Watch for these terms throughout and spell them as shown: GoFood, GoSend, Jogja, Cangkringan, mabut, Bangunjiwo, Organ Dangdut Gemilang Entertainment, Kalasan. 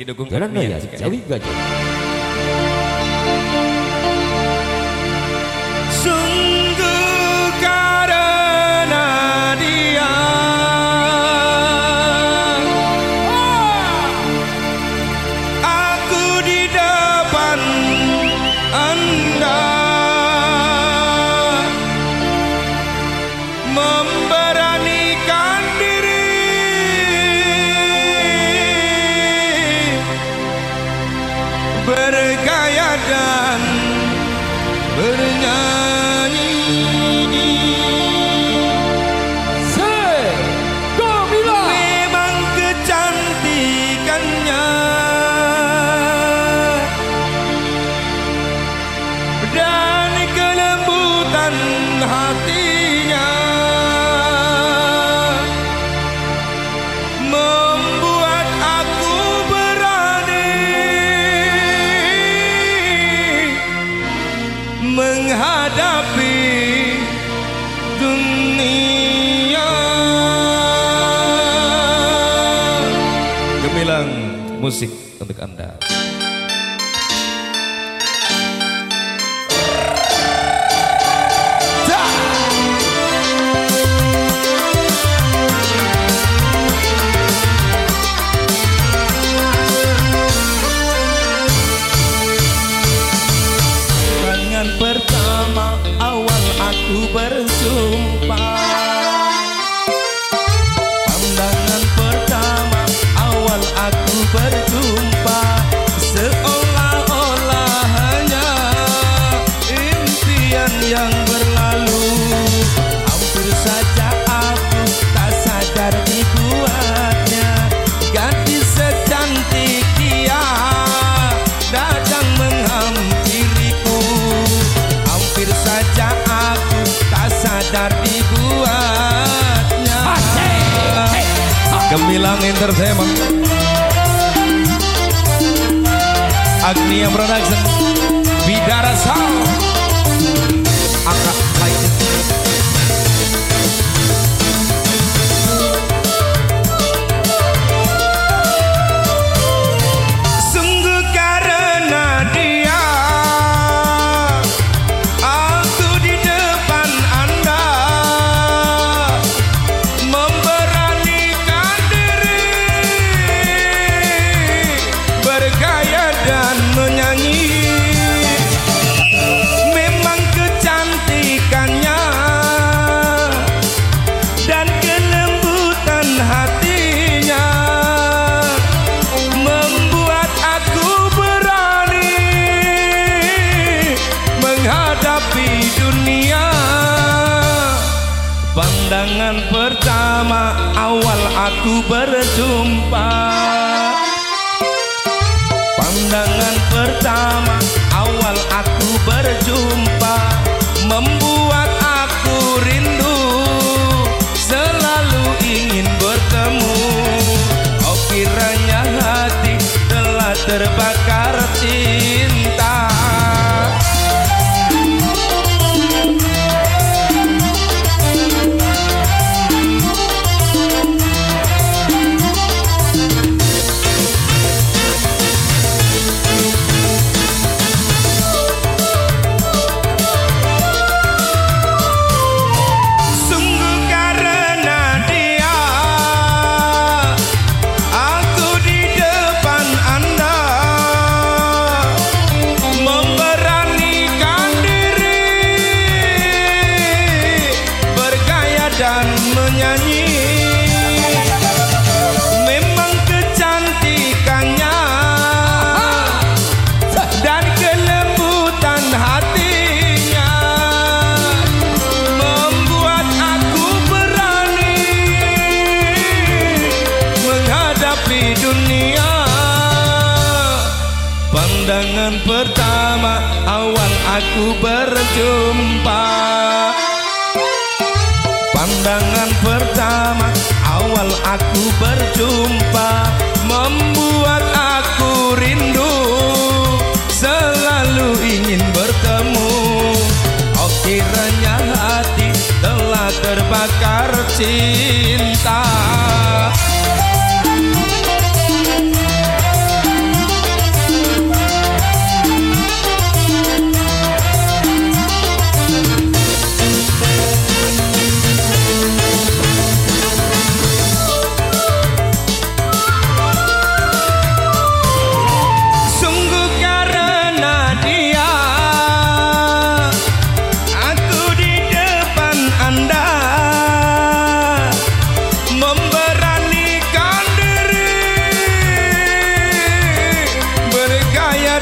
didukung Jalan Raya Ciawi Gajah. Sungguh karena dia aku di depan Anda memberanikan diri bergaya dan bernyanyi. Menghadapi dunia. Gemilang musik untuk Anda. Pertama awal aku bersumpah, pandangan pertama awal aku berjumpa, seolah-olah hanya impian yang berlalu. Hampir saja aku tak sadar dibuatnya, gadis secantik dia datang menghampiriku. Hampir saja aku tak sadar dibuatnya. Gemilang Entertainment, Agnia Production, Bidara Sound, Akak Lain. Pandangan pertama awal aku berjumpa, pandangan pertama awal aku berjumpa, membuat aku rindu selalu ingin bertemu. Oh kiranya hati telah terbakar cinta. Pandangan pertama awal aku berjumpa, pandangan pertama awal aku berjumpa, membuat aku rindu selalu ingin bertemu. Oh kiranya hati telah terbakar cinta.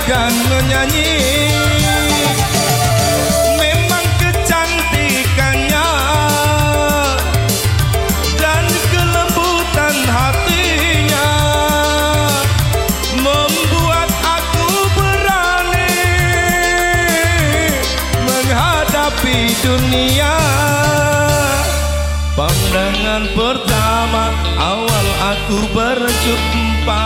dan menyanyi. Memang kecantikannya dan kelembutan hatinya membuat aku berani menghadapi dunia. Pandangan pertama awal aku berjumpa,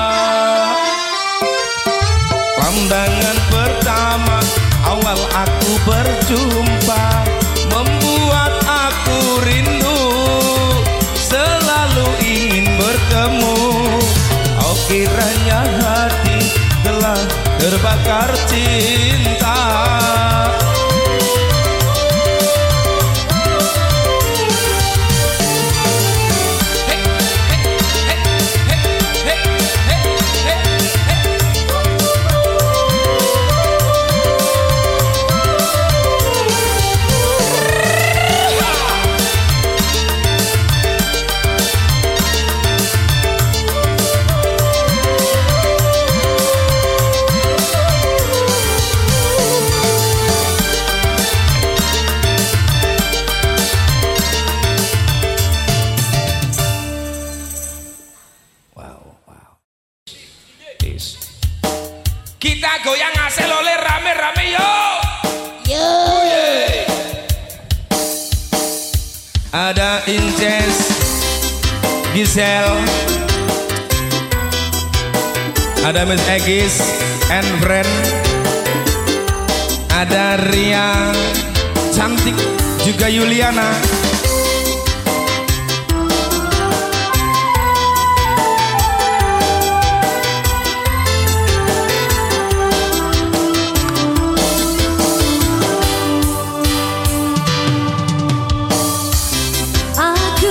pandangan pertama awal aku berjumpa, membuat aku rindu selalu ingin bertemu. Oh kiranya hati telah terbakar cinta. Kita goyang asel oleh rame-rame yo. Yo. Ada Inces, Gisel, ada Miss Egis and Friend, ada Ria cantik juga Yuliana, aku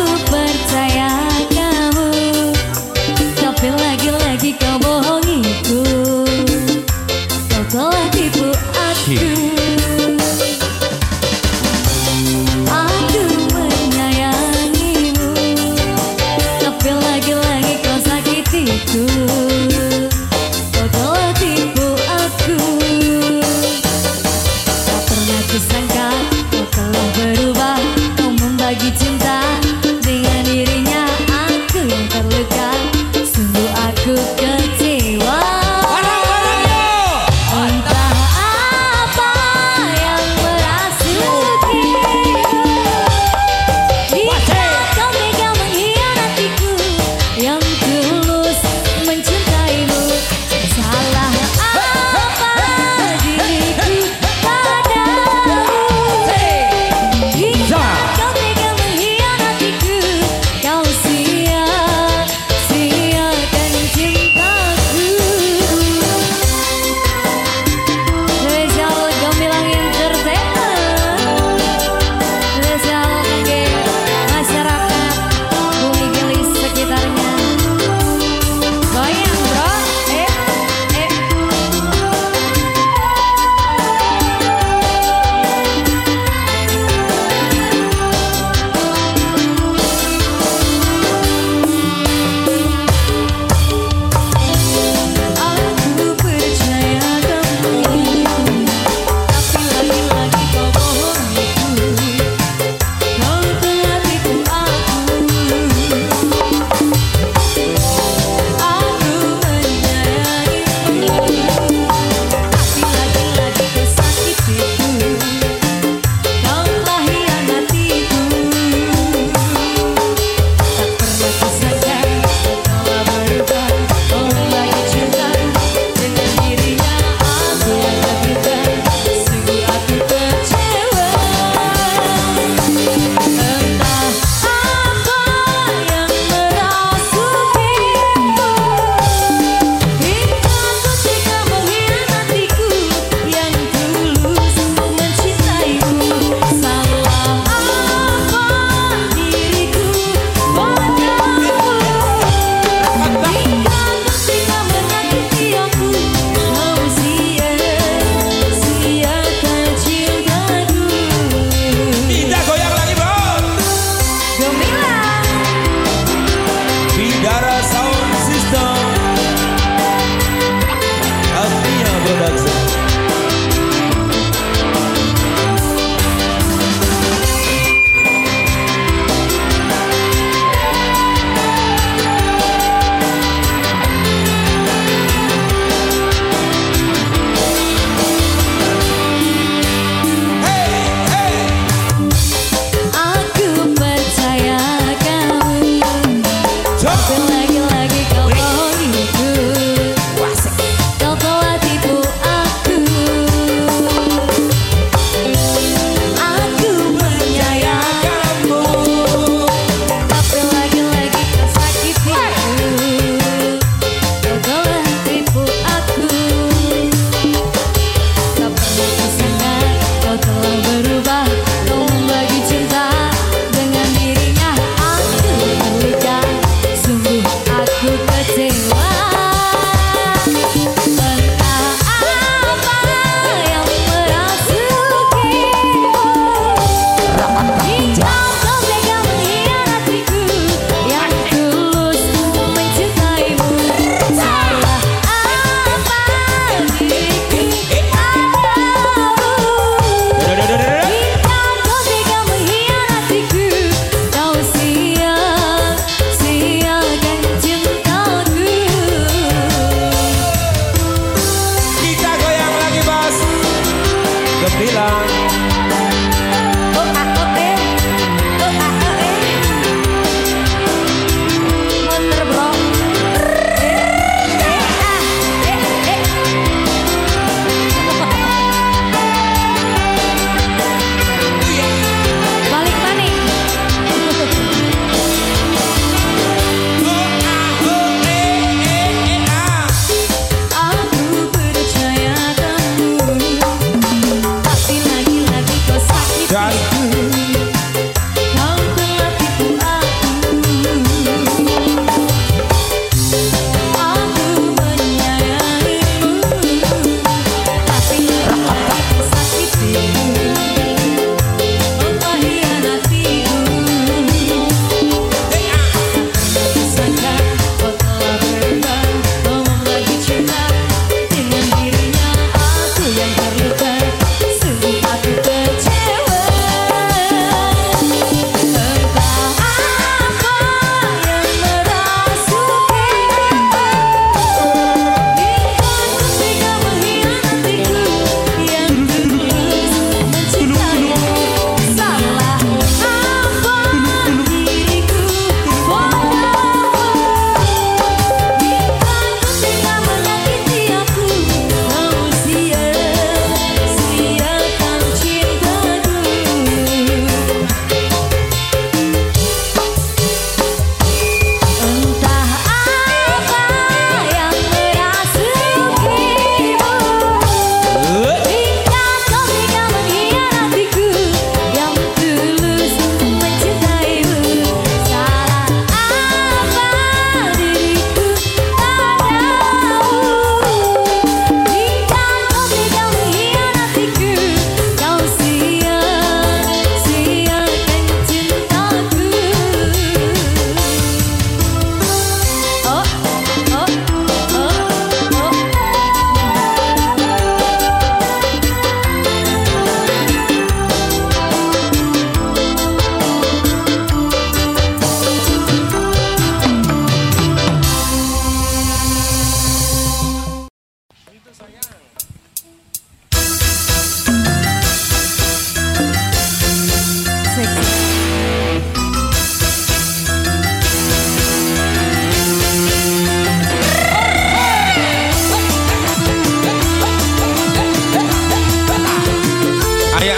Ayo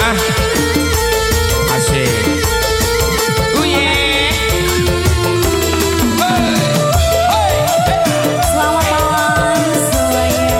ah, asik. Selamat malam semuanya.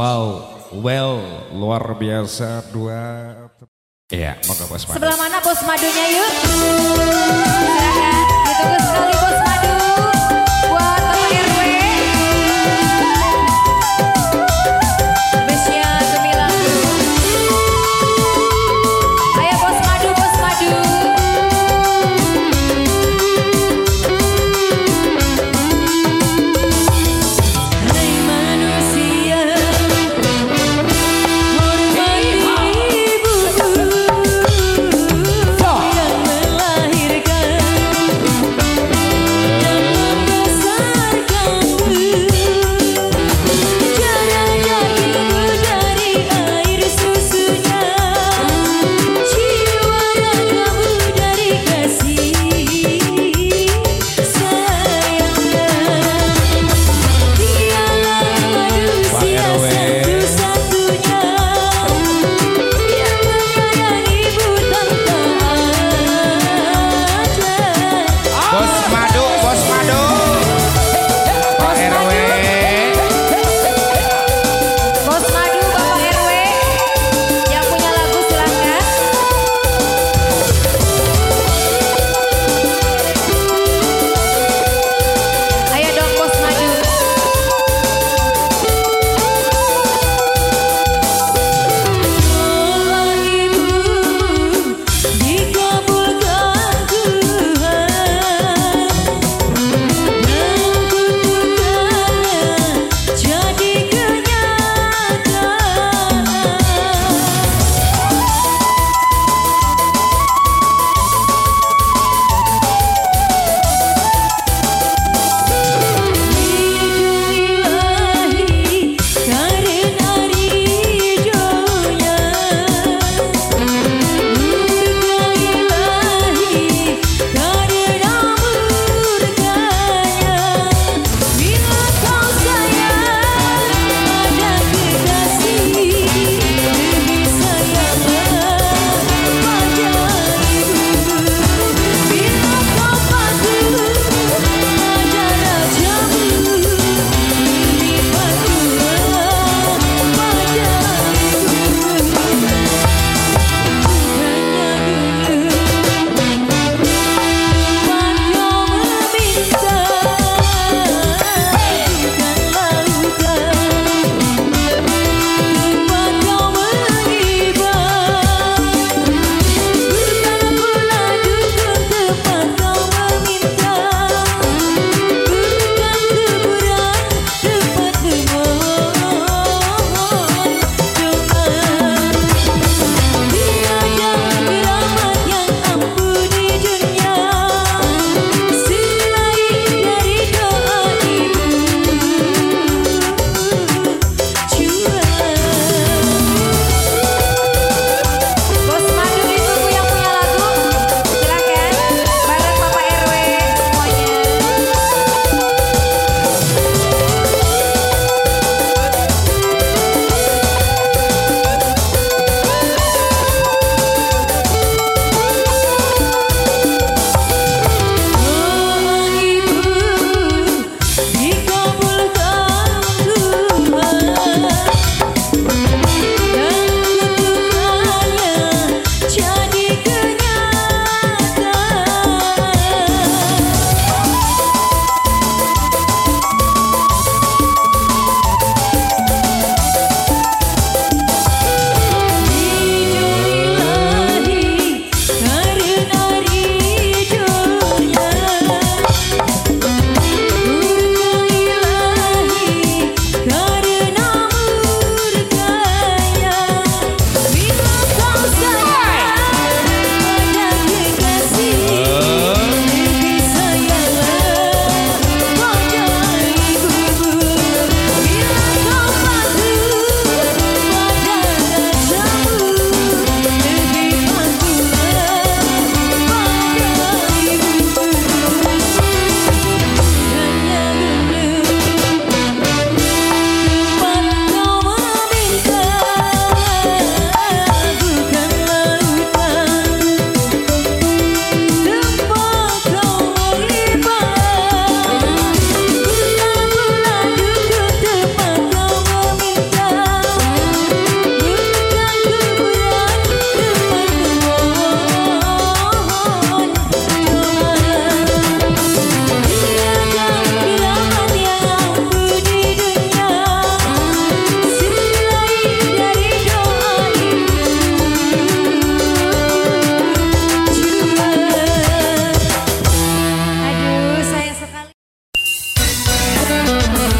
Wow, luar biasa dua. Iya, moga Bos Madu. Sebelah mana Bos Madunya yuk? Silakan. Ditunggu sekali Bos Madu buat Bapak RW. Spesial Gemilang. Ayo Bos Madu, Bos Madu.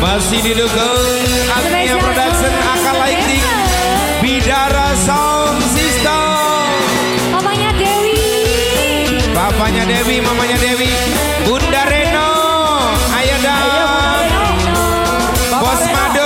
Masih didukung Agnia Production, Akal Lighting, Bidara Sound System. Mamanya Dewi, bapaknya Dewi, mamanya Dewi, Bunda Reno, Ayada, Bos Mado,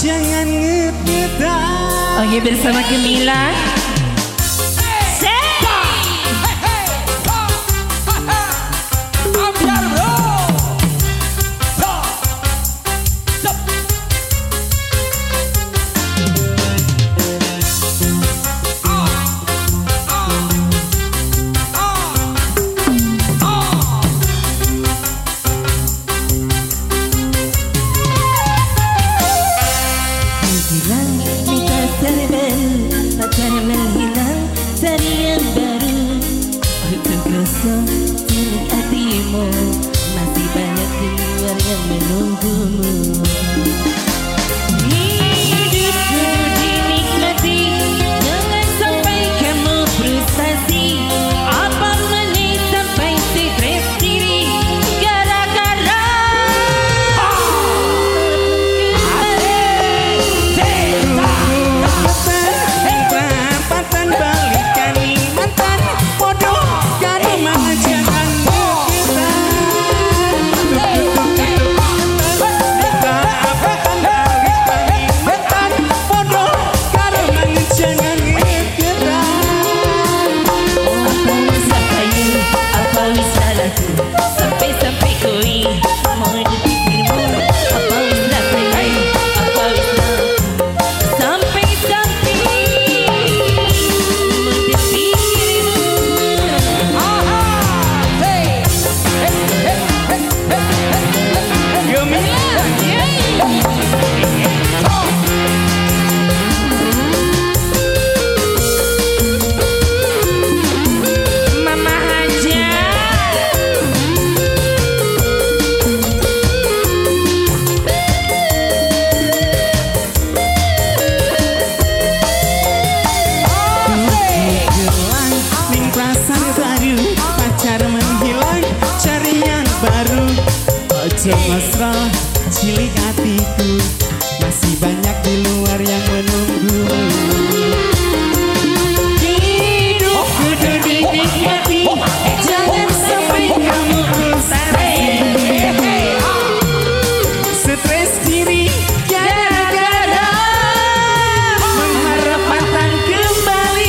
jangan ngegetar. Oke, bersama Gemilang. Milik hatimu, masih banyak di luar yang menunggumu. Hidupku dinikmati, jangan sampai kamu frustasi. Apa menit sampai stres diri gara-gara perempatan balikan mantan bodoh. Masra, cilik hatiku, masih banyak di luar yang menunggu. Hidupku dinikmati, jangan sampai kamu stres diri gara-gara mengharap mantan kembali.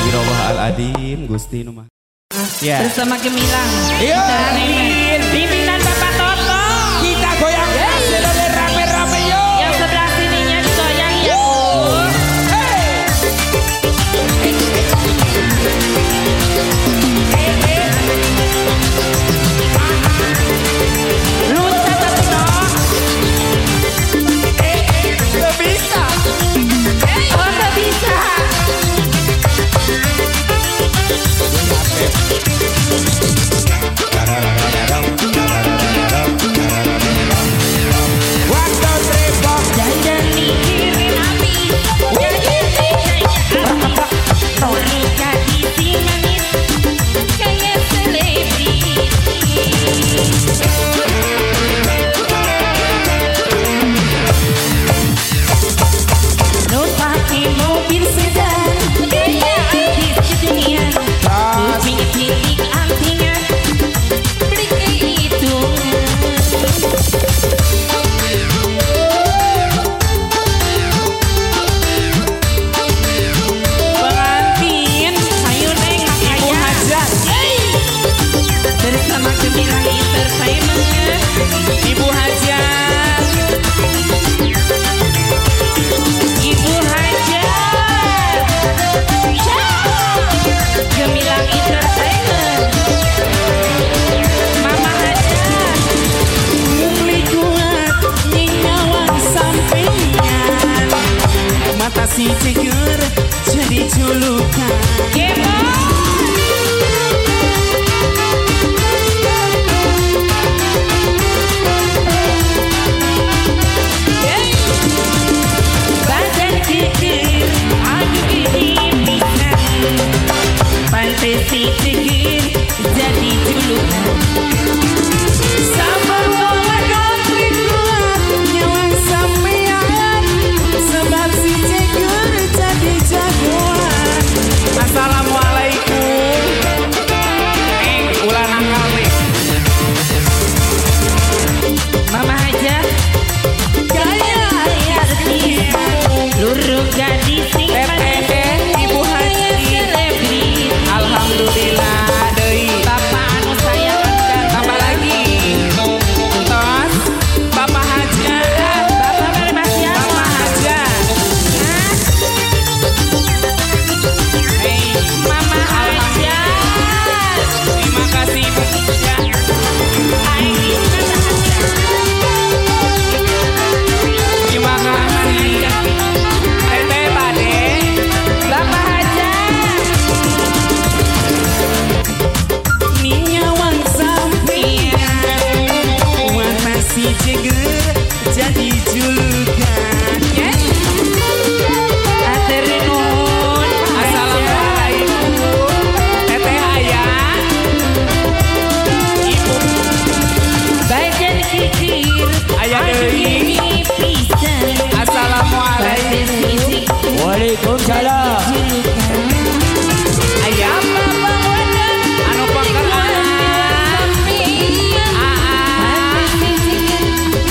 Astagfirullah al-adim Gusti Numah. Ya. Bersama Gemilang. Yo, pimpinan Bapak Toto. Kita goyang hasilnya rame-rame yo. Yang sebelah sininya digoyang ya. Hey. Lu catat toh. Gak bisa. Oh gak bisa. Figur jadi julukan badan kikir aku kikirikan pantai si figur jadi julukan sama bola kontri kuat nyawa sampean sebab si jagoan. Assalamualaikum. Ulangan kali. Mama Haja. Gaya ya dia. Luruh gadis sing pepe Ibu Haji selebri. Alhamdulillah deui. Bapak anu sayang kan tambah lagi. Tos Bapak Haja. Waalaikumsalam. Ayam apa wadah anu pangkalan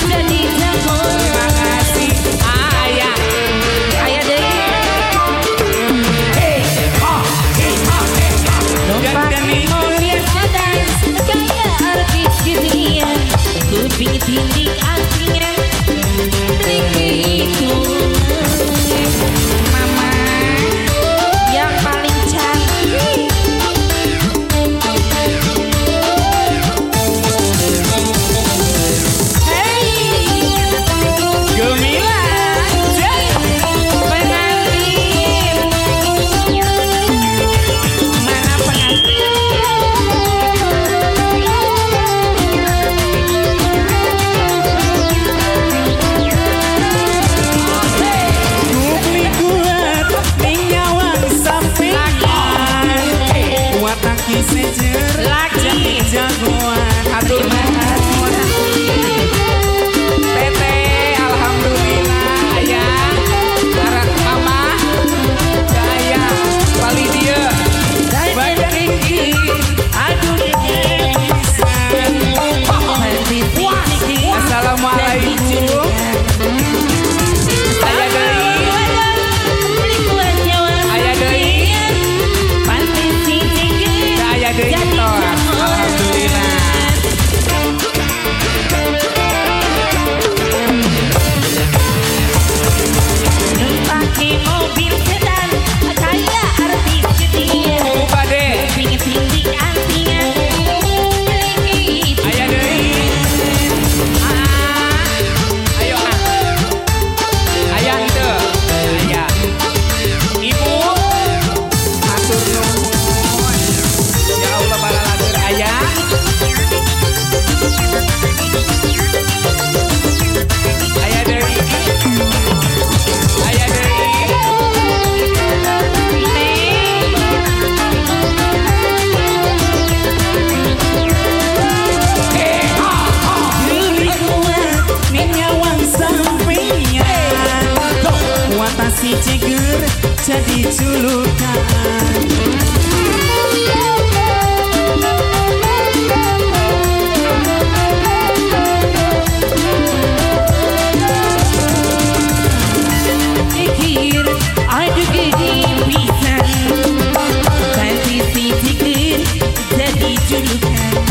jadi jamur. Terima kasih ayah. Ayah deh. Hey, oh, hey, oh, hey, oh. Lompat mobil atas gaya artis dunia. Kuping tindik aslinya. Trik itu. Mama Dari cigur jadi julukan. Cigur aduh gede pisan, tapi si cigur jadi julukan.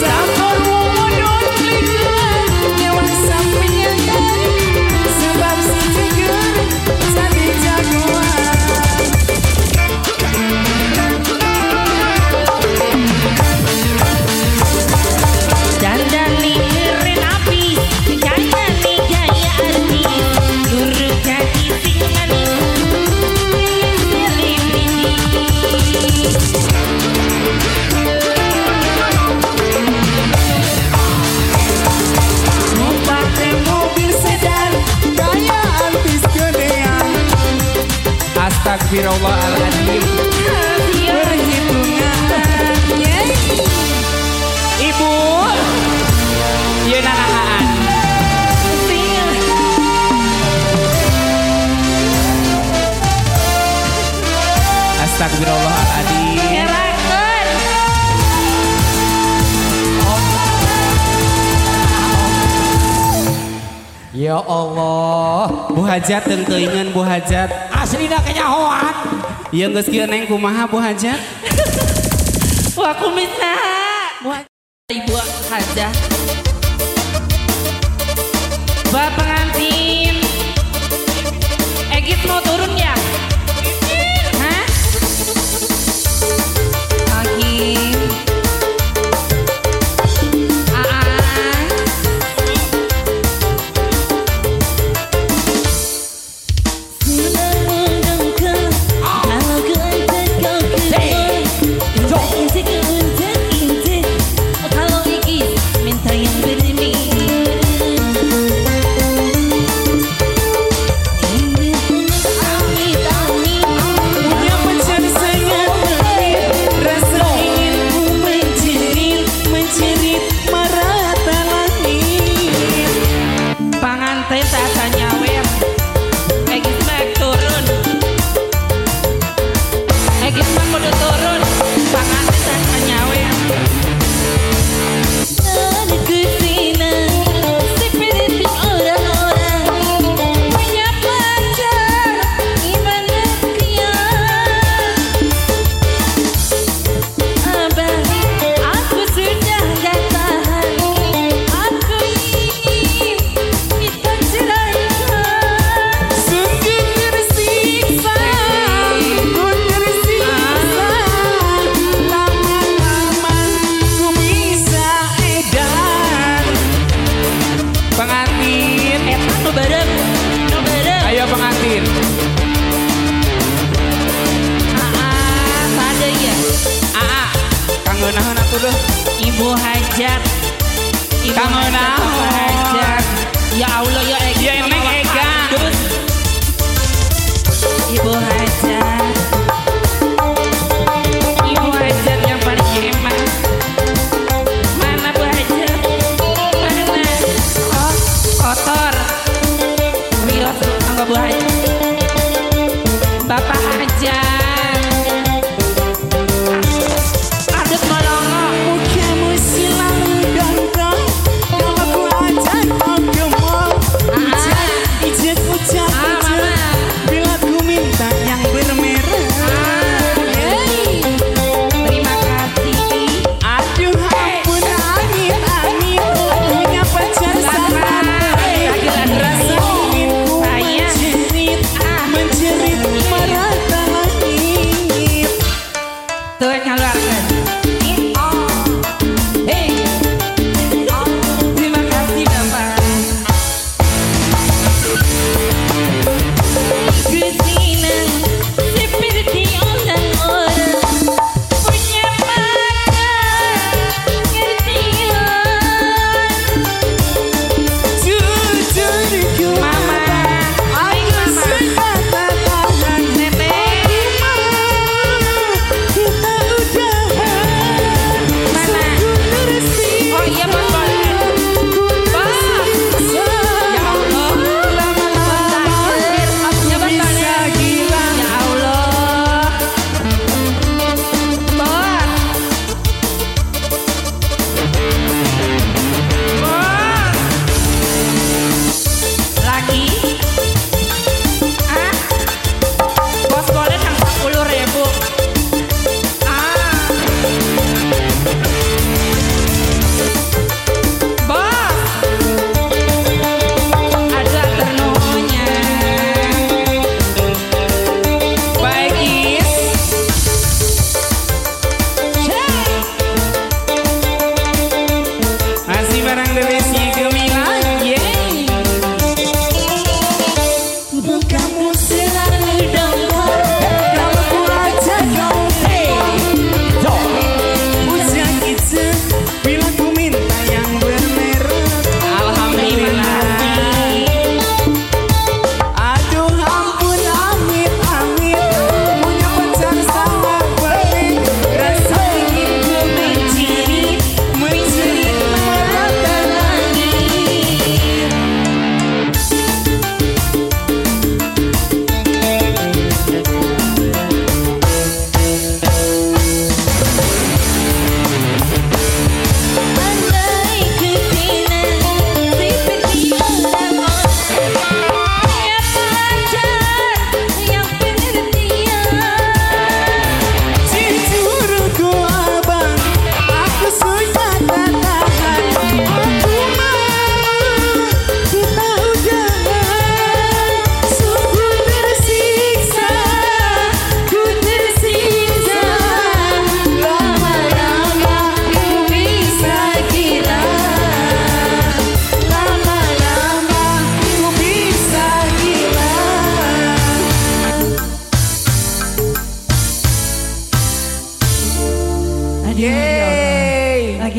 Sampai rumah klik nyawa sampai sebab si cigur jadi jagoan. Dandani keren api, dandani gaya artis, lurus kaki sing manis. Astagfirullahaladzim, perhitungannya Ibu Yenanahaan Astagfirullahaladzim Kerakun Ya Allah Bu Hajat tentuingan Bu Hajat Aslina kenyahoan. Iya geus kieu neng kumaha Bu Hajat. Wah kumitna. Ibu Hajat. Bapak pengantin. Egit mau turun ya? Hah? Lagi. Ibu Hajat, Ibu Hajat, ya Allah ya Ega, Ibu Hajat, Ibu Hajat yang paling hemat. Mana Bu Hajat? Mana? Oh kotor. Bilas sama Bu Hajat. Bapak Hajat. Terima kasih.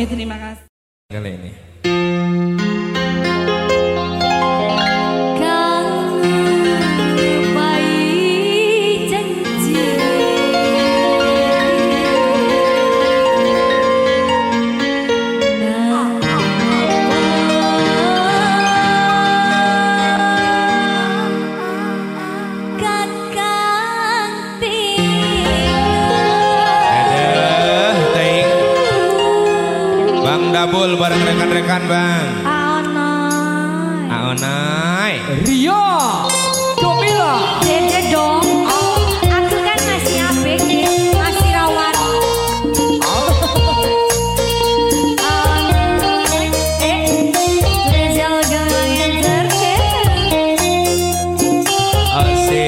terima kasih. Kali ini. Dabul bareng rekan-rekan bang Aonai Aonai Rio Domila Dede dong. Oh, aku kan masih abg, masih rawan. Dede Gemilang Entertainment. Asik.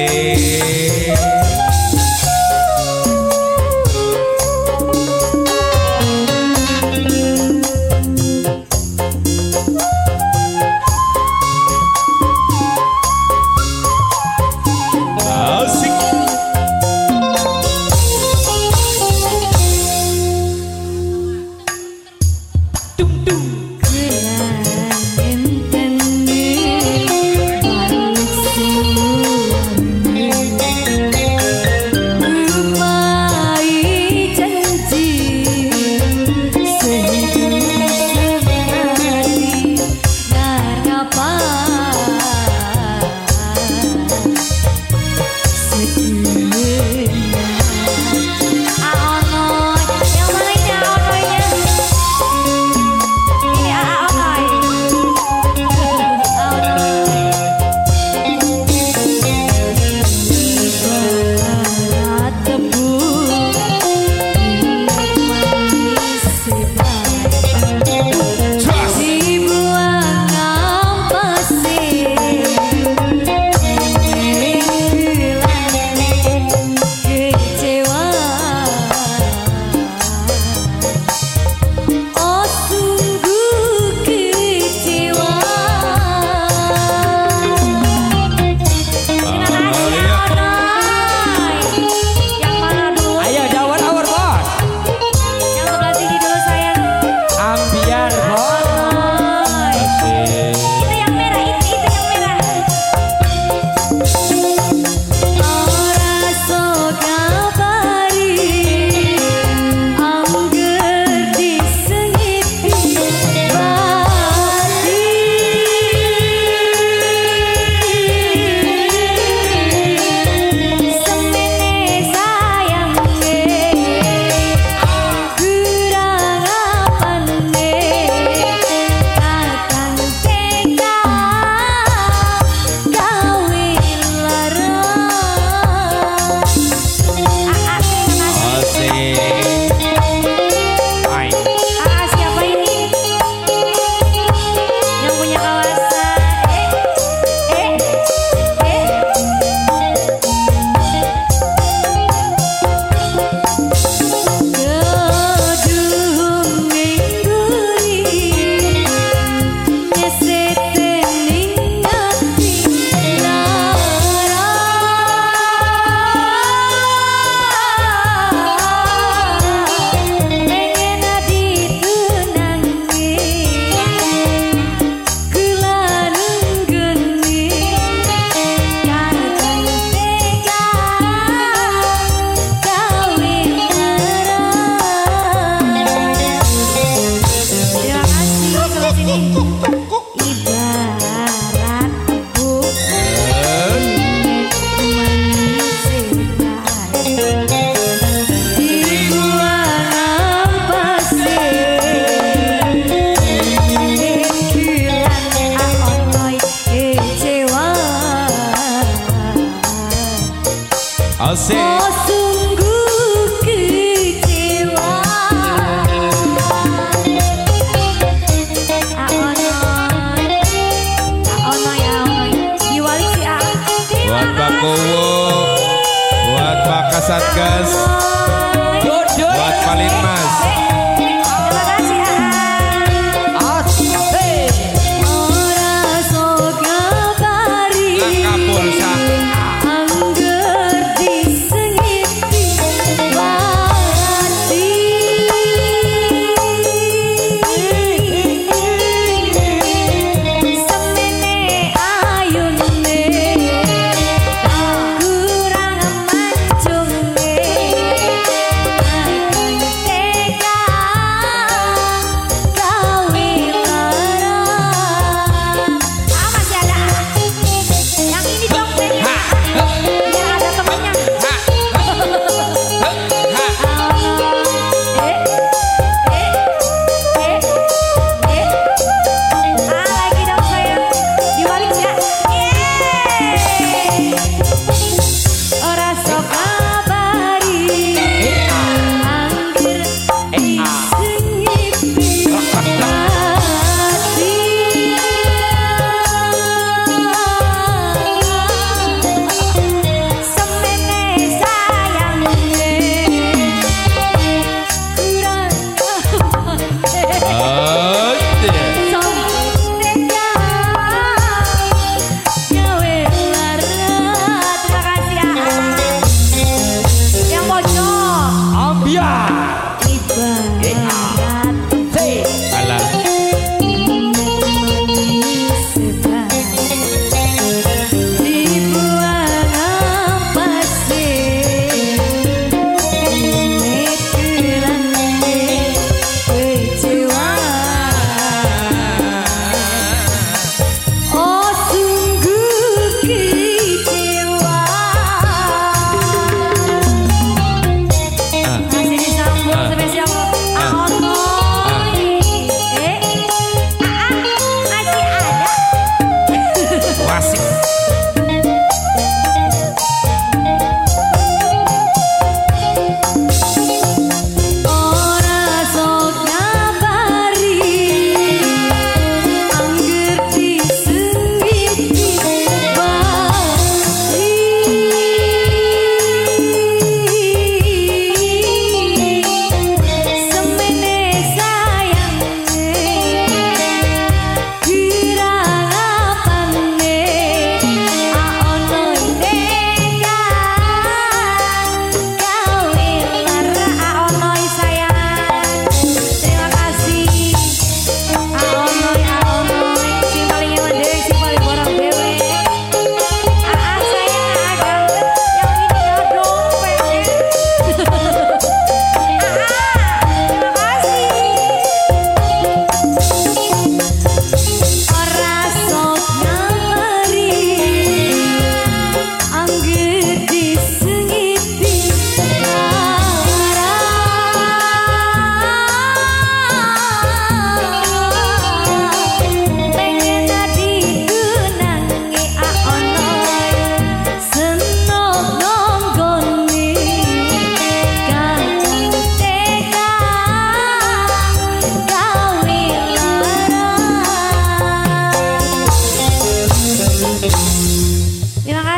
Buat Pak Kasatgas, buat Palinmas. Terima kasih.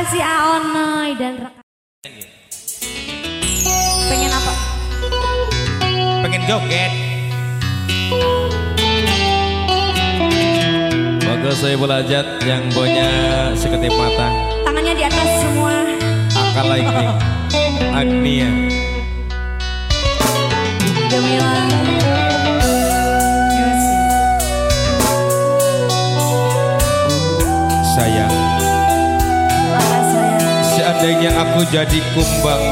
kasih Aonoy dan rekan. Pengen apa? Pengen joget. Bagus saya belajar yang punya seketip mata. Tangannya di atas semua. Akal ini Agnia Gemilang. Sayang, seandainya aku jadi kumbang,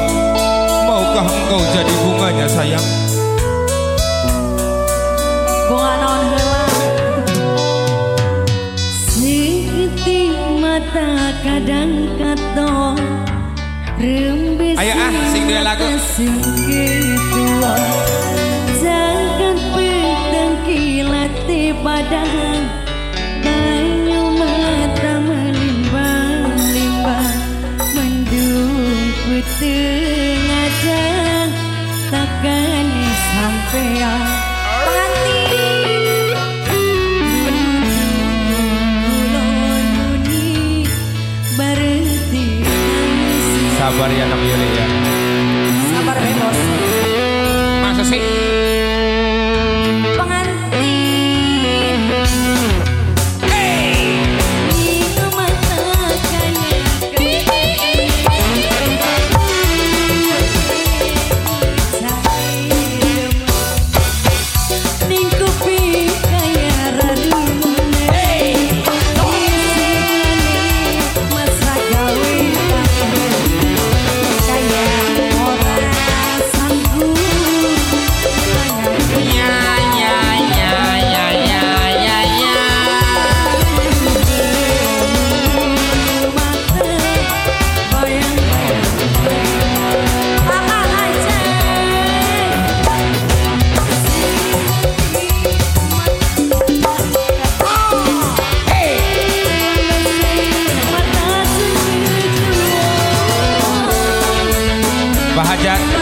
maukah engkau jadi bunganya sayang? Bunga non helang. Siti mata kadang kato rembes. Ayo ah, sing dua lagu. Jangan pedang kilati padang. Sengaja takkan disampaikan hati bulan ini berhenti. Sabar ya Nak Yuli ya. Sabar bos. Masa sih? Bahajat